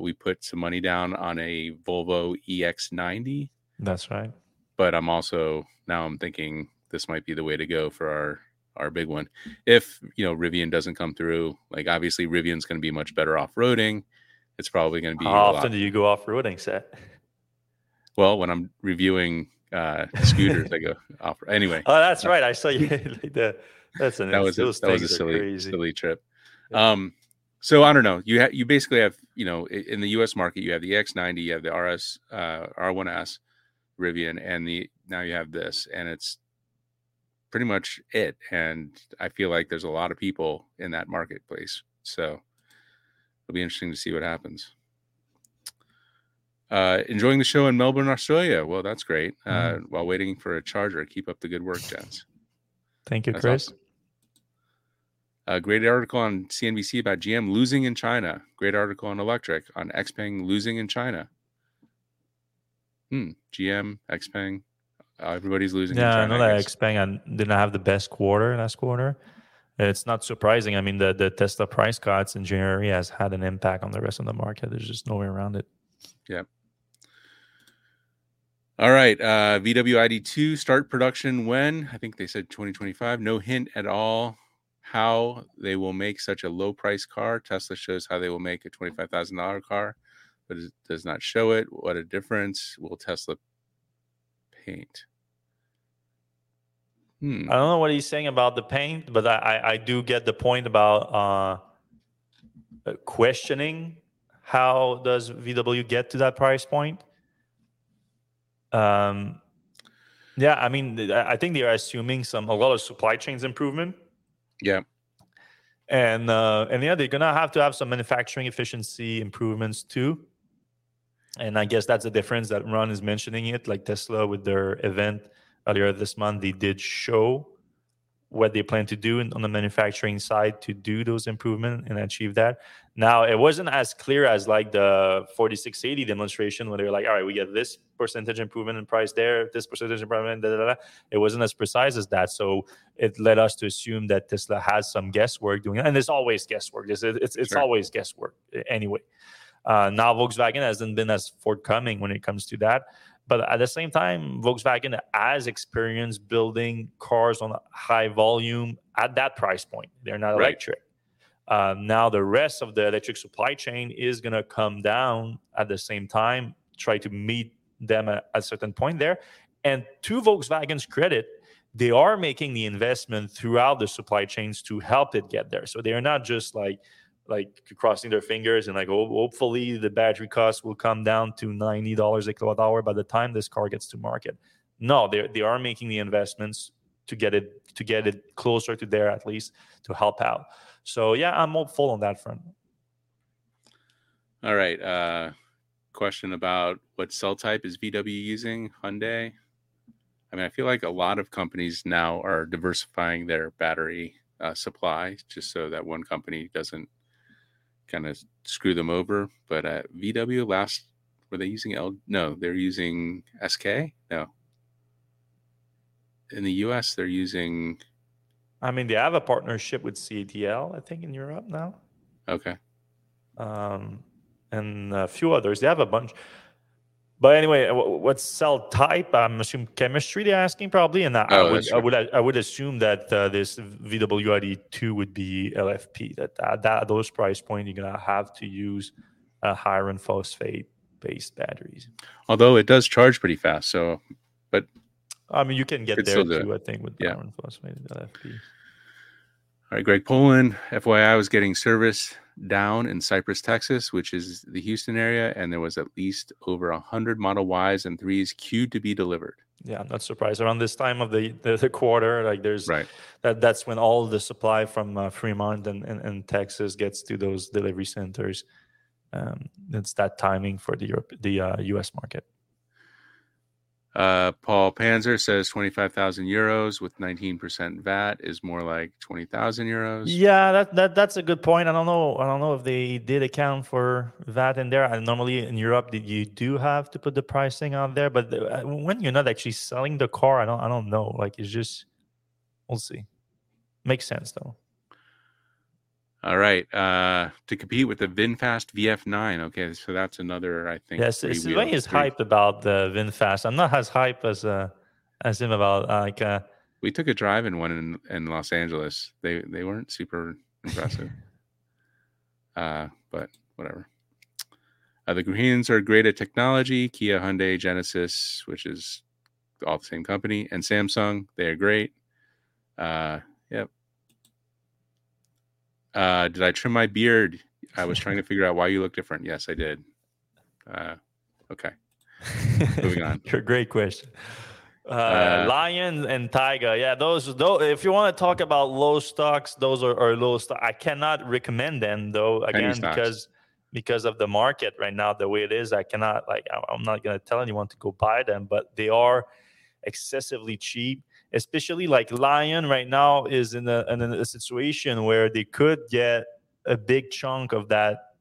We put some money down on a Volvo EX90. That's right. But I'm also, now I'm thinking this might be the way to go for our big one. If, you know, Rivian doesn't come through, like obviously Rivian's going to be much better off-roading. It's probably going to be. How often do you go off-roading, Seth? Well, when I'm reviewing scooters, I go off. Anyway. Oh, that's right. I saw you. Like that was a silly trip. Yeah. So I don't know. You basically have, you know, in the U.S. market, you have the X90, you have the R1S, Rivian, and now you have this, and it's pretty much it. And I feel like there's a lot of people in that marketplace, so. It'll be interesting to see what happens. Enjoying the show in Melbourne, Australia. Well, that's great. While waiting for a charger, keep up the good work, gents. Thank you, that's Chris. Awesome. A great article on CNBC about GM losing in China. Great article on electric on Xpeng losing in China. GM, Xpeng, everybody's losing. Yeah, in China, I know that Xpeng didn't have the best quarter last quarter. It's not surprising. I mean, the Tesla price cuts in January has had an impact on the rest of the market. There's just no way around it. Yeah. All right. VW ID.2 start production when? I think they said 2025. No hint at all how they will make such a low price car. Tesla shows how they will make a $25,000 car, but it does not show it. What a difference will Tesla paint? I don't know what he's saying about the paint, but I do get the point about questioning how does VW get to that price point. Yeah, I mean, I think they are assuming a lot of supply chains improvement. Yeah, and yeah, they're gonna have to have some manufacturing efficiency improvements too. And I guess that's the difference that Ron is mentioning it, like Tesla with their event. Earlier this month, they did show what they plan to do on the manufacturing side to do those improvements and achieve that. Now, it wasn't as clear as like the 4680 demonstration where they were like, all right, we get this percentage improvement in price there, this percentage improvement, da, da, da. It wasn't as precise as that. So it led us to assume that Tesla has some guesswork doing it. And there's always guesswork. It's sure. Always guesswork anyway. Now, Volkswagen hasn't been as forthcoming when it comes to that. But at the same time, Volkswagen has experience building cars on high volume at that price point. They're not electric. Right. Now, the rest of the electric supply chain is going to come down at the same time, try to meet them at a certain point there. And to Volkswagen's credit, they are making the investment throughout the supply chains to help it get there. So they are not just like crossing their fingers and like, oh, hopefully the battery cost will come down to $90 a kilowatt hour by the time this car gets to market. No, they are making the investments to get it closer to there, at least to help out. So yeah, I'm hopeful on that front. All right. Question about what cell type is VW using? Hyundai. I mean, I feel like a lot of companies now are diversifying their battery supply just so that one company doesn't kind of screw them over. But VW last, were they using L? No, they're using SK? No. In the US, they're using. I mean, they have a partnership with CATL, I think, in Europe now. Okay. And a few others. They have a bunch. But anyway, what's cell type? I'm assuming chemistry they're asking probably. And I would assume that this VW ID.2 would be LFP. That at those price point, you're going to have to use a hydrogen phosphate based batteries. Although it does charge pretty fast, so but I mean you can get there too, I think, with power and phosphonated LFP. All right, Greg Poland, FYI, I was getting service down in Cypress, Texas, which is the Houston area, and there was at least over 100 Model Ys and 3s queued to be delivered. Yeah, I'm not surprised. Around this time of the quarter, like there's that's when all the supply from Fremont and Texas gets to those delivery centers. It's that timing for the U.S. market. Paul Panzer says 25,000 euros with 19% VAT is more like 20,000 euros. Yeah, that's a good point. I don't know if they did account for VAT in there. And normally in Europe, you do have to put the pricing out there. But when you're not actually selling the car, I don't know. Like it's just, we'll see. Makes sense though. All right, to compete with the VinFast VF9. Okay, so that's another, I think. Yes, Sylvain is hyped about the VinFast. I'm not as hyped as him about like. We took a drive in one in Los Angeles. They weren't super impressive, but whatever. The Greens are great at technology. Kia, Hyundai, Genesis, which is all the same company, and Samsung. They are great. Yep. Did I trim my beard? I was trying to figure out why you look different. Yes, I did. Okay. Moving on. Great question. Lion and Taiga. Yeah, those if you want to talk about low stocks, those are low stock. I cannot recommend them though, again, because of the market right now, the way it is, I cannot I'm not going to tell anyone to go buy them, but they are excessively cheap. Especially like Lion right now is in a situation where they could get a big chunk of that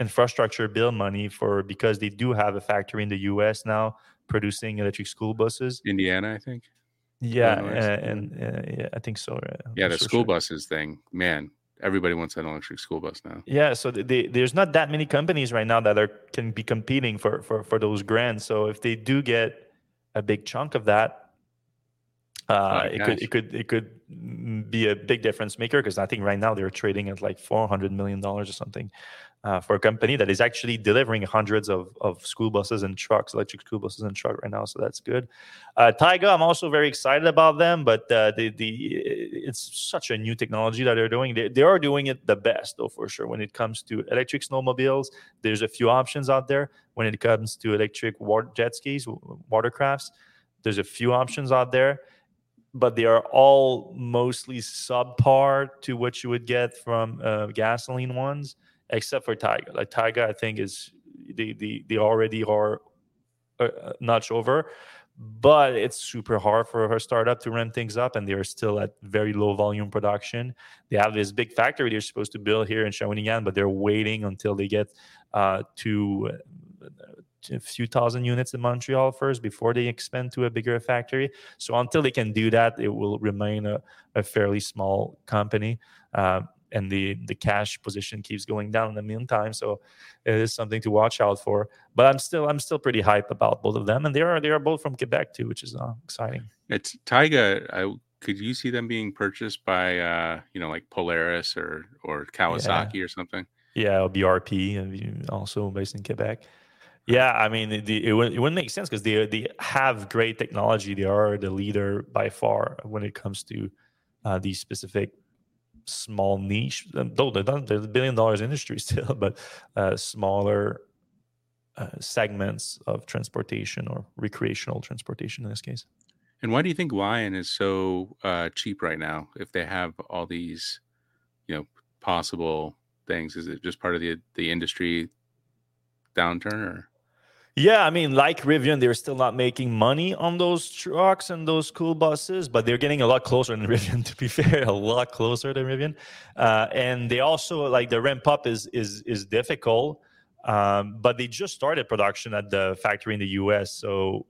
infrastructure bill money because they do have a factory in the U.S. now producing electric school buses. Indiana, I think. Yeah, and I think so. Yeah, the school buses thing, man. Everybody wants an electric school bus now. Yeah, so there's not that many companies right now that can be competing for those grants. So if they do get a big chunk of that. It could be a big difference maker because I think right now they're trading at like $400 million or something for a company that is actually delivering hundreds of school buses and trucks, electric school buses and trucks right now. So that's good. Taiga, I'm also very excited about them, but it's such a new technology that they're doing. They are doing it the best though for sure when it comes to electric snowmobiles. There's a few options out there when it comes to electric jet skis, watercrafts. There's a few options out there. But they are all mostly subpar to what you would get from gasoline ones, except for Taiga. Like Taiga, I think is they already are a notch over, but it's super hard for her startup to ramp things up, and they are still at very low volume production. They have this big factory they're supposed to build here in Shawinigan, but they're waiting until they get to. A few thousand units in Montreal first before they expand to a bigger factory. So until they can do that, it will remain a fairly small company. And the cash position keeps going down in the meantime. So it is something to watch out for. But I'm still pretty hyped about both of them. And they are both from Quebec too, which is exciting. It's Taiga. Could you see them being purchased by like Polaris or Kawasaki or something? Yeah, or BRP, also based in Quebec. Yeah, I mean, it wouldn't make sense because they have great technology. They are the leader by far when it comes to these specific small niche. Though they're the $1 billion industry still, but smaller segments of transportation or recreational transportation in this case. And why do you think Lion is so cheap right now? If they have all these, possible things, is it just part of the industry downturn or? Yeah, I mean, like Rivian, they're still not making money on those trucks and those cool buses, but they're getting a lot closer than Rivian, to be fair, a lot closer than Rivian. And they also, like, the ramp up is difficult, but they just started production at the factory in the U.S., so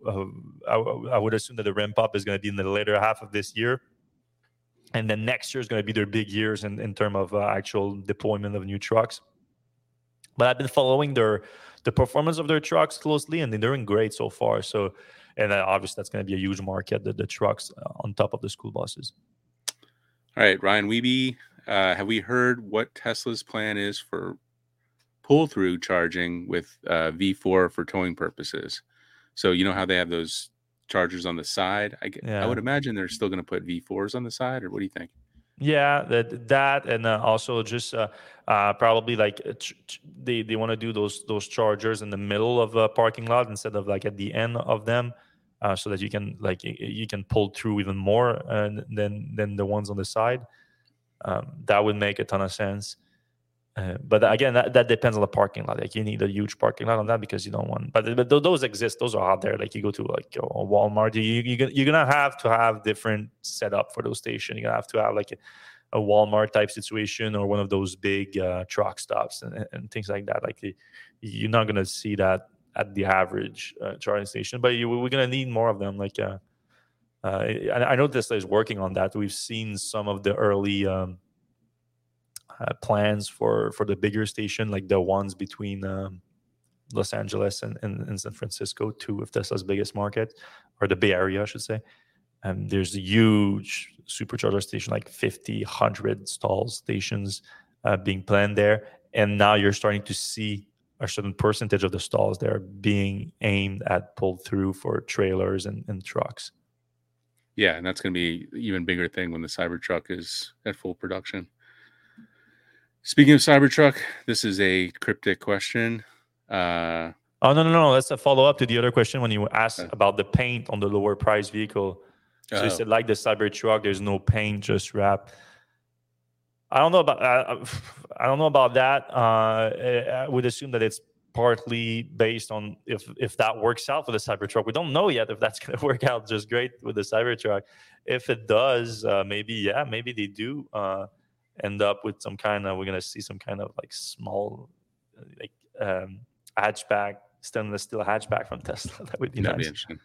I would assume that the ramp up is going to be in the later half of this year. And then next year is going to be their big years in terms of actual deployment of new trucks. But I've been following the performance of their trucks closely, and they're doing great so far. So, and obviously that's going to be a huge market, the trucks on top of the school buses. All right, Ryan Wiebe, have we heard what Tesla's plan is for pull-through charging with V4 for towing purposes. So you know how they have those chargers on the side? I would imagine they're still going to put V4s on the side, or what do you think? Yeah, that and also just probably like they want to do those chargers in the middle of a parking lot instead of like at the end of them, so that you can pull through even more than the ones on the side. That would make a ton of sense. But again, that depends on the parking lot. Like you need a huge parking lot on that because you don't want. But those exist. Those are out there. Like you go to like a Walmart. You're gonna have to have different setup for those stations. You're gonna have to have like a Walmart type situation or one of those big truck stops and things like that. Like you're not gonna see that at the average charging station. But we're gonna need more of them. Like I know Tesla is working on that. We've seen some of the early. Plans for the bigger station, like the ones between Los Angeles and San Francisco, two of Tesla's biggest market, or the Bay Area, I should say. There's a huge supercharger station, like 50, 100 stall stations being planned there. And now you're starting to see a certain percentage of the stalls there being aimed at pulled through for trailers and trucks. Yeah, and that's going to be an even bigger thing when the Cybertruck is at full production. Speaking of Cybertruck, this is a cryptic question. No. That's a follow-up to the other question when you asked about the paint on the lower-priced vehicle. So you said, like the Cybertruck, there's no paint, just wrap. I don't know about that. I would assume that it's partly based on if that works out for the Cybertruck. We don't know yet if that's going to work out just great with the Cybertruck. If it does, maybe they do. End up with we're going to see some kind of like small hatchback, stainless steel hatchback from Tesla. That would be nice. That'd be interesting.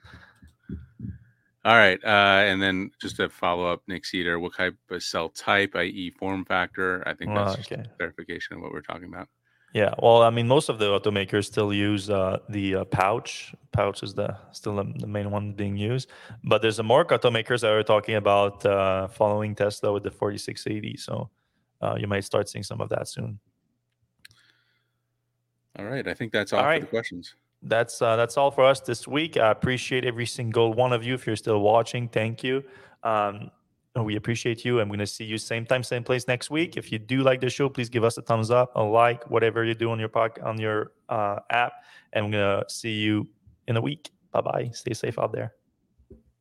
All right. And then just a follow-up, Nick Cedar, what type of cell type, i.e. form factor? I think that's just a clarification of what we're talking about. Yeah. Well, I mean, most of the automakers still use the pouch. Pouch is still the main one being used. But there's more automakers that are talking about following Tesla with the 4680. So you might start seeing some of that soon. All right. I think that's all for the questions. That's all for us this week. I appreciate every single one of you. If you're still watching, thank you. We appreciate you. I'm going to see you same time, same place next week. If you do like the show, please give us a thumbs up, a like, whatever you do on your app. And I'm going to see you in a week. Bye-bye. Stay safe out there.